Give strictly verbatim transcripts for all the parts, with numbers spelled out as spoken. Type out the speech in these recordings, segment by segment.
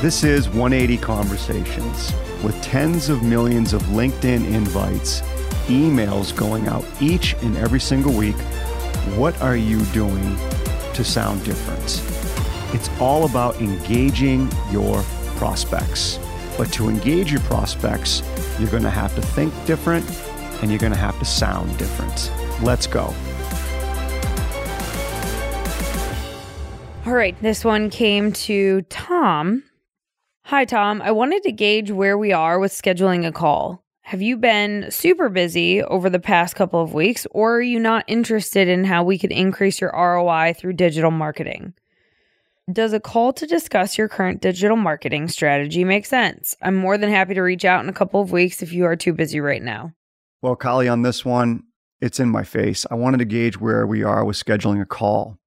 This is one eighty Conversations, with tens of millions of LinkedIn invites, emails going out each and every single week. What are you doing to sound different? It's all about engaging your prospects. But to engage your prospects, you're going to have to think different and you're going to have to sound different. Let's go. All right, this one came to Tom. Hi, Tom. I wanted to gauge where we are with scheduling a call. Have you been super busy over the past couple of weeks, or are you not interested in how we could increase your R O I through digital marketing? Does a call to discuss your current digital marketing strategy make sense? I'm more than happy to reach out in a couple of weeks if you are too busy right now. Well, Kali, on this one, it's in my face. I wanted to gauge where we are with scheduling a call.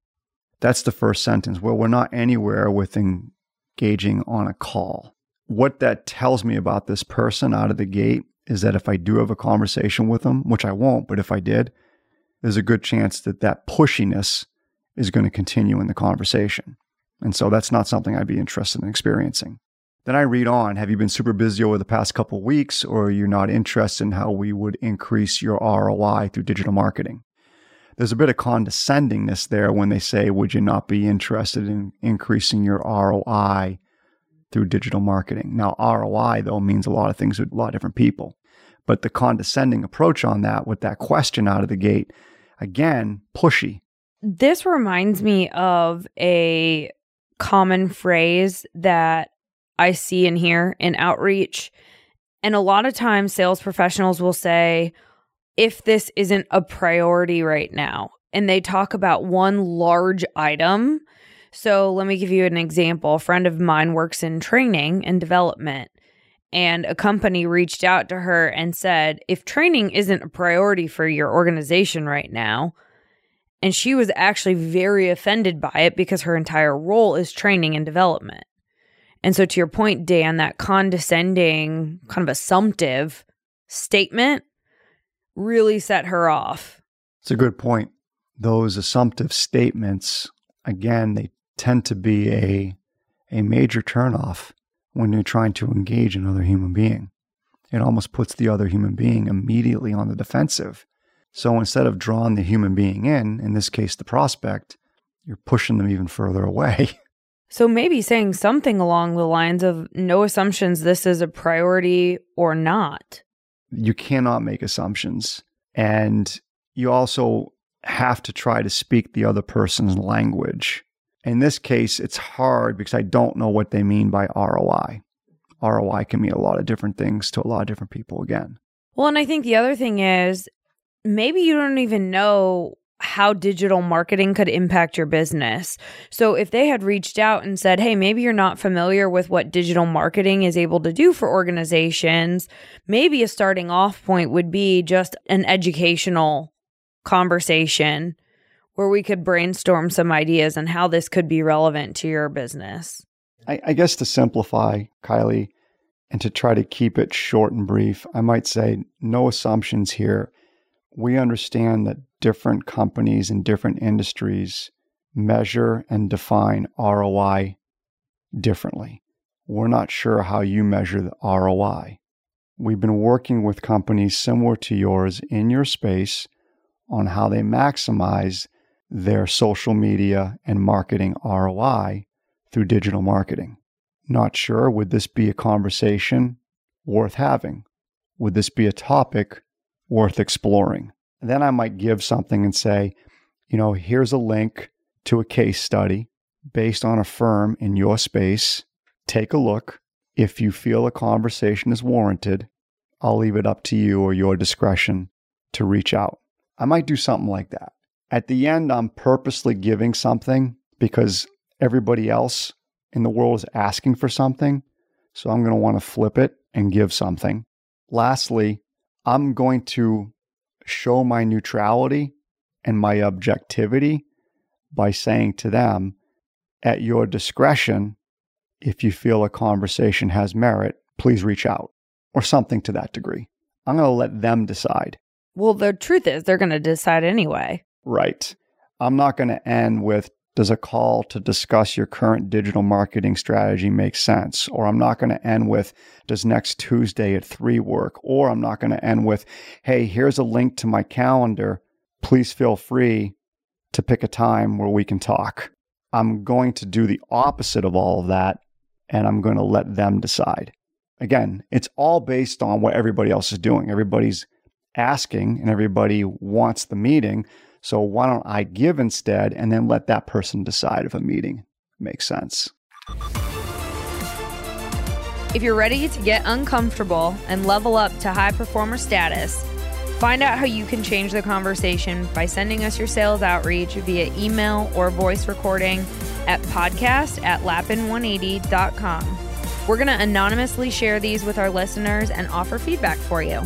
That's the first sentence. Well, we're not anywhere with engaging on a call. What that tells me about this person out of the gate is that if I do have a conversation with them, which I won't, but if I did, there's a good chance that that pushiness is going to continue in the conversation. And so that's not something I'd be interested in experiencing. Then I read on, have you been super busy over the past couple of weeks, or are you not interested in how we would increase your R O I through digital marketing? There's a bit of condescendingness there when they say, would you not be interested in increasing your R O I through digital marketing? Now, R O I, though, means a lot of things with a lot of different people. But the condescending approach on that with that question out of the gate, again, pushy. This reminds me of a common phrase that I see and hear in outreach. And a lot of times sales professionals will say, if this isn't a priority right now, and they talk about one large item. So let me give you an example. A friend of mine works in training and development, and a company reached out to her and said, if training isn't a priority for your organization right now, and she was actually very offended by it because her entire role is training and development. And so to your point, Dan, that condescending, kind of assumptive statement really set her off. It's a good point. Those assumptive statements, again, they tend to be a, a major turnoff when you're trying to engage another human being. It almost puts the other human being immediately on the defensive. So instead of drawing the human being in, in this case, the prospect, you're pushing them even further away. So maybe saying something along the lines of no assumptions, this is a priority or not. You cannot make assumptions. And you also have to try to speak the other person's language. In this case, it's hard because I don't know what they mean by R O I. R O I can mean a lot of different things to a lot of different people again. Well, and I think the other thing is, maybe you don't even know how digital marketing could impact your business. So if they had reached out and said, hey, maybe you're not familiar with what digital marketing is able to do for organizations, maybe a starting off point would be just an educational conversation where we could brainstorm some ideas on how this could be relevant to your business. I, I guess to simplify, Kylie, and to try to keep it short and brief, I might say no assumptions here. We understand that different companies and different industries measure and define R O I differently. We're not sure how you measure the R O I. We've been working with companies similar to yours in your space on how they maximize their social media and marketing R O I through digital marketing. Not sure, would this be a conversation worth having? Would this be a topic worth exploring? And then I might give something and say, you know, here's a link to a case study based on a firm in your space. Take a look. If you feel a conversation is warranted, I'll leave it up to you or your discretion to reach out. I might do something like that. At the end, I'm purposely giving something because everybody else in the world is asking for something. So I'm going to want to flip it and give something. Lastly, I'm going to show my neutrality and my objectivity by saying to them, at your discretion, if you feel a conversation has merit, please reach out, or something to that degree. I'm going to let them decide. Well, the truth is they're going to decide anyway. Right. I'm not going to end with Does a call to discuss your current digital marketing strategy make sense? Or I'm not going to end with, does next Tuesday at three work? Or I'm not going to end with, hey, here's a link to my calendar. Please feel free to pick a time where we can talk. I'm going to do the opposite of all of that, and I'm going to let them decide. Again, it's all based on what everybody else is doing. Everybody's asking and everybody wants the meeting. So why don't I give instead and then let that person decide if a meeting makes sense? If you're ready to get uncomfortable and level up to high performer status, find out how you can change the conversation by sending us your sales outreach via email or voice recording at podcast at lapin one eighty dot com. We're going to anonymously share these with our listeners and offer feedback for you.